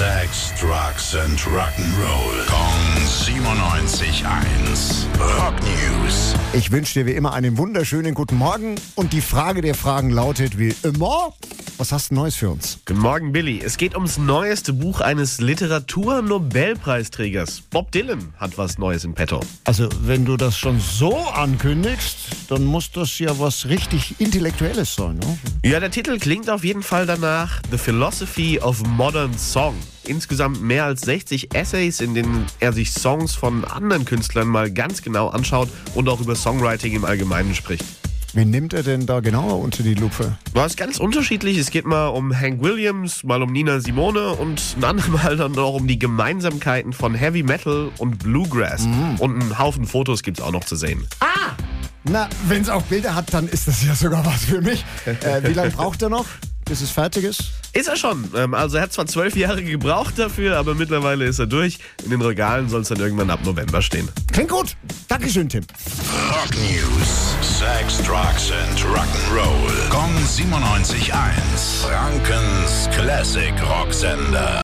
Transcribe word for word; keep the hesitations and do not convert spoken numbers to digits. Sex, Drugs and Rock'n'Roll. Gong siebenundneunzig Komma eins. Rock News. Ich wünsche dir wie immer einen wunderschönen guten Morgen. Und die Frage der Fragen lautet wie immer: Was hast du Neues für uns? Guten Morgen, Billy. Es geht ums neueste Buch eines Literaturnobelpreisträgers. Bob Dylan hat was Neues in petto. Also, wenn du das schon so ankündigst, dann muss das ja was richtig Intellektuelles sein, ne? Ja, der Titel klingt auf jeden Fall danach: The Philosophy of Modern Song. Insgesamt mehr als sechzig Essays, in denen er sich Songs von anderen Künstlern mal ganz genau anschaut und auch über Songwriting im Allgemeinen spricht. Wen nimmt er denn da genauer unter die Lupe? War es ganz unterschiedlich. Es geht mal um Hank Williams, mal um Nina Simone und ein andermal dann auch um die Gemeinsamkeiten von Heavy Metal und Bluegrass. Mhm. Und einen Haufen Fotos gibt's auch noch zu sehen. Ah! Na, wenn's auch Bilder hat, dann ist das ja sogar was für mich. Äh, wie lange braucht er noch, bis es fertig ist? Ist er schon. Also er hat zwar zwölf Jahre gebraucht dafür, aber mittlerweile ist er durch. In den Regalen soll es dann irgendwann ab November stehen. Klingt gut. Dankeschön, Tim. Rock News. Sex, Drugs and Rock'n'Roll. Gong siebenundneunzig Komma eins. Frankens Classic Rocksender.